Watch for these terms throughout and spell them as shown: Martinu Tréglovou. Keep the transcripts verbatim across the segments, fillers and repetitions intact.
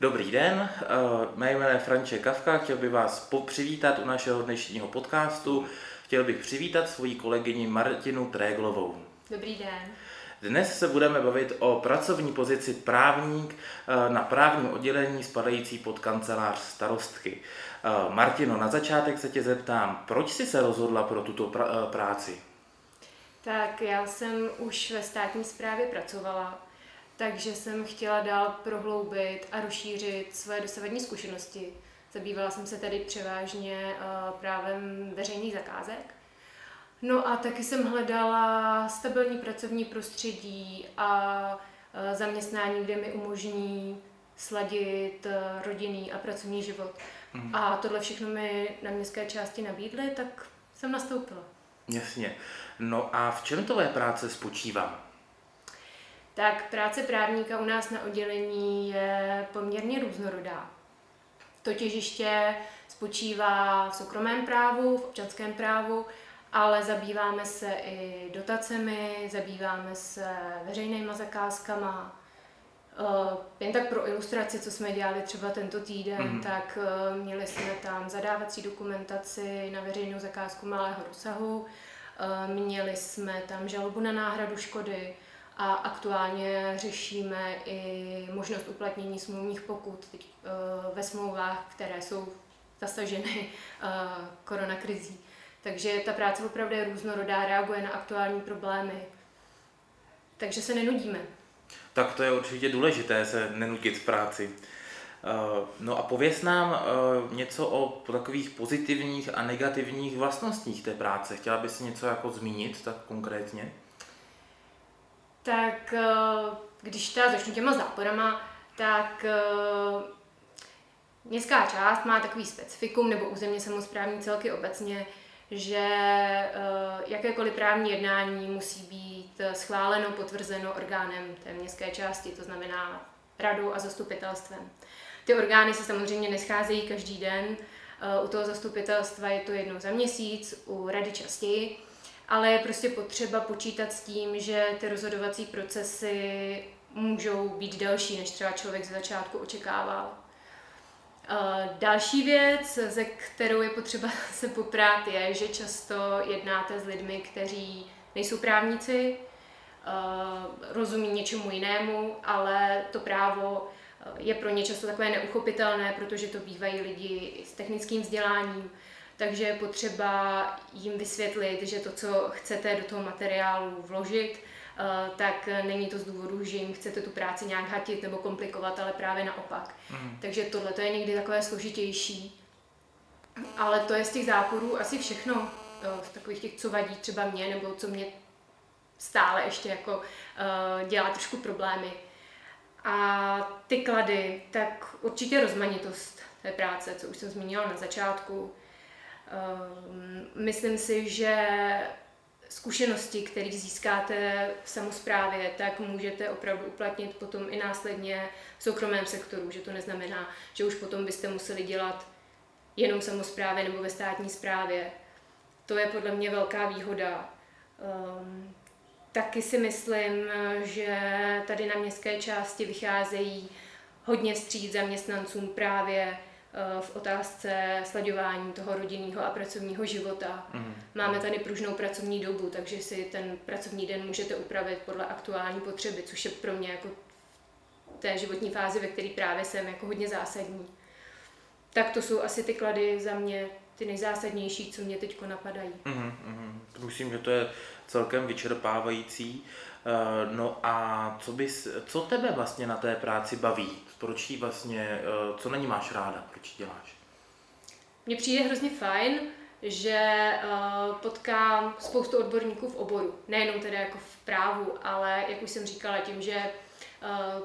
Dobrý den, mé jméno je Franz Kafka, chtěl bych vás přivítat u našeho dnešního podcastu. Chtěl bych přivítat svoji kolegyni Martinu Tréglovou. Dobrý den. Dnes se budeme bavit o pracovní pozici právník na právním oddělení spadající pod kancelář starostky. Martino, na začátek se tě zeptám, proč jsi se rozhodla pro tuto pra- práci? Tak já jsem už ve státní správě pracovala, takže jsem chtěla dál prohloubit a rozšířit své dosavadní zkušenosti. Zabývala jsem se tedy převážně právem veřejných zakázek. No a taky jsem hledala stabilní pracovní prostředí a zaměstnání, kde mi umožní sladit rodinný a pracovní život. Mm. A tohle všechno mi na městské části nabídly, tak jsem nastoupila. Jasně. No a v čem tvoje práce spočívá? Tak práce právníka u nás na oddělení je poměrně různorodá. To těžiště spočívá v soukromém právu, v občanském právu, ale zabýváme se i dotacemi, zabýváme se veřejnýma zakázkama. Jen tak pro ilustraci, co jsme dělali třeba tento týden, mm. tak měli jsme tam zadávací dokumentaci na veřejnou zakázku malého rozsahu, měli jsme tam žalobu na náhradu škody a aktuálně řešíme i možnost uplatnění smluvních pokut ve smlouvách, které jsou zasaženy koronakrizí. Takže ta práce opravdu je různorodá, reaguje na aktuální problémy. Takže se nenudíme. Tak to je určitě důležité, se nenudit v práci. No a pověz nám něco o takových pozitivních a negativních vlastnostích té práce. Chtěla bys si něco jako zmínit tak konkrétně? Tak když ta začnu těma záporama, tak městská část má takový specifikum, nebo územně samosprávní celky obecně, že jakékoliv právní jednání musí být schváleno, potvrzeno orgánem té městské části, to znamená radou a zastupitelstvem. Ty orgány se samozřejmě nescházejí každý den, u toho zastupitelstva je to jednou za měsíc, u rady častěji, ale je prostě potřeba počítat s tím, že ty rozhodovací procesy můžou být delší, než třeba člověk ze začátku očekával. Další věc, ze kterou je potřeba se poprát, je, že často jednáte s lidmi, kteří nejsou právníci, rozumí něčemu jinému, ale to právo je pro ně často takové neuchopitelné, protože to bývají lidi s technickým vzděláním, takže je potřeba jim vysvětlit, že to, co chcete do toho materiálu vložit, tak není to z důvodu, že jim chcete tu práci nějak hatit nebo komplikovat, ale právě naopak. Mm. Takže tohle to je někdy takové složitější. Ale to je z těch záporů asi všechno, z takových těch, co vadí třeba mě, nebo co mě stále ještě jako dělá trošku problémy. A ty klady, tak určitě rozmanitost té práce, co už jsem zmínila na začátku. Myslím si, že zkušenosti, které získáte v samosprávě, tak můžete opravdu uplatnit potom i následně v soukromém sektoru, že to neznamená, že už potom byste museli dělat jenom v samosprávě nebo ve státní správě. To je podle mě velká výhoda. Um, taky si myslím, že tady na městské části vycházejí hodně vstříc zaměstnancům právě v otázce slaďování toho rodinného a pracovního života. Mm. Máme tady pružnou pracovní dobu, takže si ten pracovní den můžete upravit podle aktuální potřeby, což je pro mě jako té životní fázi, ve které právě jsem, jako hodně zásadní. Tak to jsou asi ty klady za mě, ty nejzásadnější, co mě teď napadají. Mm, mm. Myslím, že to je celkem vyčerpávající. No a co, bys, co tebe vlastně na té práci baví? Proč jí vlastně, co na ní máš ráda? Proč ji děláš? Mně přijde hrozně fajn, že potkám spoustu odborníků v oboru. Nejenom teda jako v právu, ale jak už jsem říkala, tím, že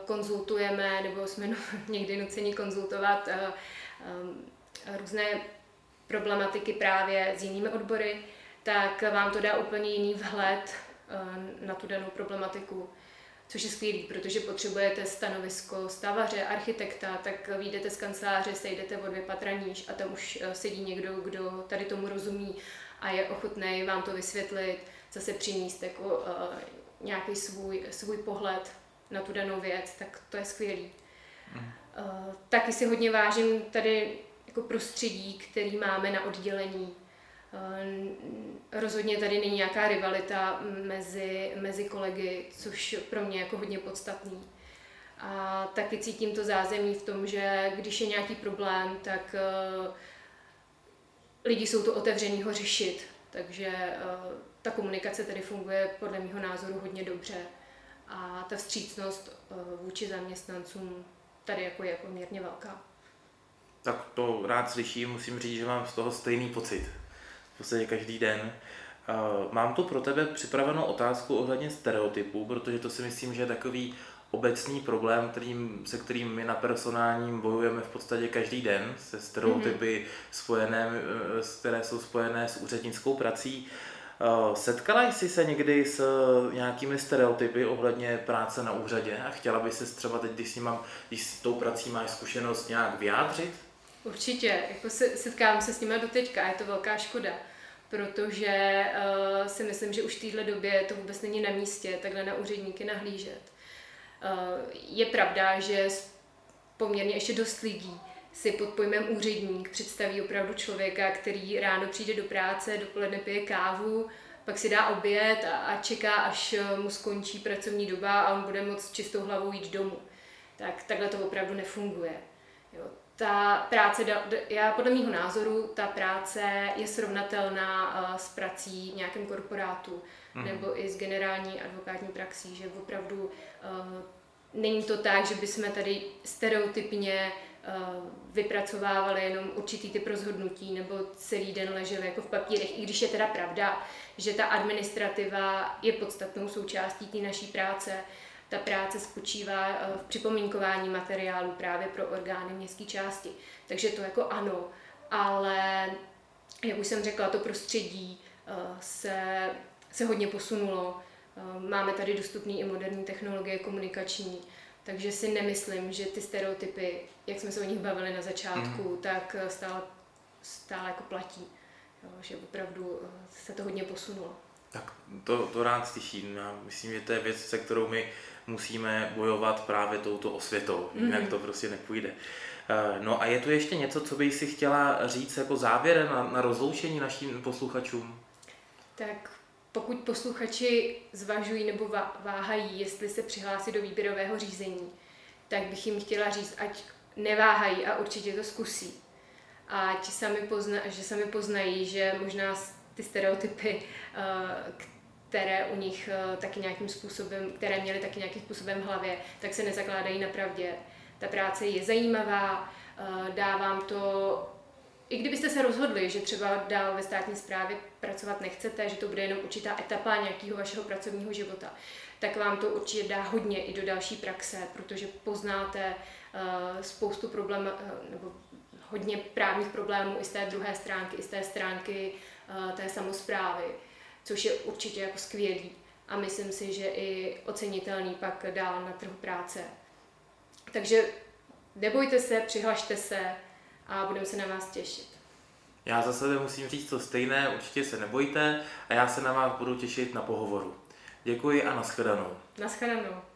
konzultujeme, nebo jsme někdy nuceni konzultovat různé problematiky právě s jinými odbory, tak vám to dá úplně jiný vhled na tu danou problematiku, což je skvělý, protože potřebujete stanovisko stavaře, architekta, tak vyjdete z kanceláře, sejdete o dvě patra níž a tam už sedí někdo, kdo tady tomu rozumí a je ochotný vám to vysvětlit, zase přinést jako uh, nějaký svůj, svůj pohled na tu danou věc, tak to je skvělý. Taky si hodně vážím tady jako prostředí, který máme na oddělení. Rozhodně tady není nějaká rivalita mezi, mezi kolegy, což pro mě jako hodně podstatný. A taky cítím to zázemí v tom, že když je nějaký problém, tak uh, lidi jsou to otevření ho řešit. Takže uh, ta komunikace tady funguje podle mého názoru hodně dobře. A ta vstřícnost uh, vůči zaměstnancům tady jako je poměrně velká. Tak to rád slyším, musím říct, že mám z toho stejný pocit. V podstatě každý den. Uh, mám tu pro tebe připravenou otázku ohledně stereotypů, protože to si myslím, že je takový obecný problém, kterým, se kterým my na personálním bojujeme v podstatě každý den, se stereotypy, mm-hmm. spojené, které jsou spojené s úřednickou prací. Setkala jsi se někdy s nějakými stereotypy ohledně práce na úřadě a chtěla by se třeba teď, když s, ním mám, když s tou prací máš zkušenost, nějak vyjádřit? Určitě, jako se, setkávám se s nimi doteďka a je to velká škoda, protože uh, si myslím, že už v téhle době to vůbec není na místě takhle na úředníky nahlížet. Je pravda, že poměrně ještě dost lidí si pod pojmem úředník představí opravdu člověka, který ráno přijde do práce, dopoledne pije kávu, pak si dá oběd a, a čeká, až mu skončí pracovní doba a on bude moct čistou hlavou jít domů. Tak takhle to opravdu nefunguje. Jo, ta práce, já podle mýho názoru, ta práce je srovnatelná s prací v nějakém korporátu mm. nebo i s generální advokátní praxí, že opravdu uh, není to tak, že bychom tady stereotypně uh, vypracovávali jenom určitý typ rozhodnutí nebo celý den leželi jako v papírech, i když je teda pravda, že ta administrativa je podstatnou součástí té naší práce. Ta práce spočívá v připomínkování materiálu právě pro orgány městské části. Takže to jako ano, ale jak už jsem řekla, to prostředí se, se hodně posunulo. Máme tady dostupné i moderní technologie komunikační, takže si nemyslím, že ty stereotypy, jak jsme se o nich bavili na začátku, mm. tak stále, stále jako platí. Že opravdu se to hodně posunulo. Tak to, to rád slyším. Já myslím, že to je věc, se kterou my musíme bojovat právě touto osvětou, mm-hmm. jinak to prostě nepůjde. No a je tu ještě něco, co bych si chtěla říct jako závěrem na, na rozloučení našim posluchačům? Tak pokud posluchači zvažují nebo váhají, jestli se přihlásí do výběrového řízení, tak bych jim chtěla říct, ať neváhají a určitě to zkusí. Ať sami pozna, že sami poznají, že možná ty stereotypy, které u nich taky nějakým způsobem, které měly taky nějakým způsobem v hlavě, tak se nezakládají na pravdě. Ta práce je zajímavá, dá vám to, i kdybyste se rozhodli, že třeba dál ve státní správě pracovat nechcete, že to bude jenom určitá etapa nějakého vašeho pracovního života, tak vám to určitě dá hodně i do další praxe, protože poznáte spoustu problémů, nebo hodně právních problémů i z té druhé stránky, i z té stránky té samosprávy, což je určitě jako skvělý a myslím si, že i ocenitelný pak dál na trhu práce. Takže nebojte se, přihlašte se a budeme se na vás těšit. Já za sebe musím říct to stejné, určitě se nebojte a já se na vás budu těšit na pohovoru. Děkuji a nashledanou. Nashledanou.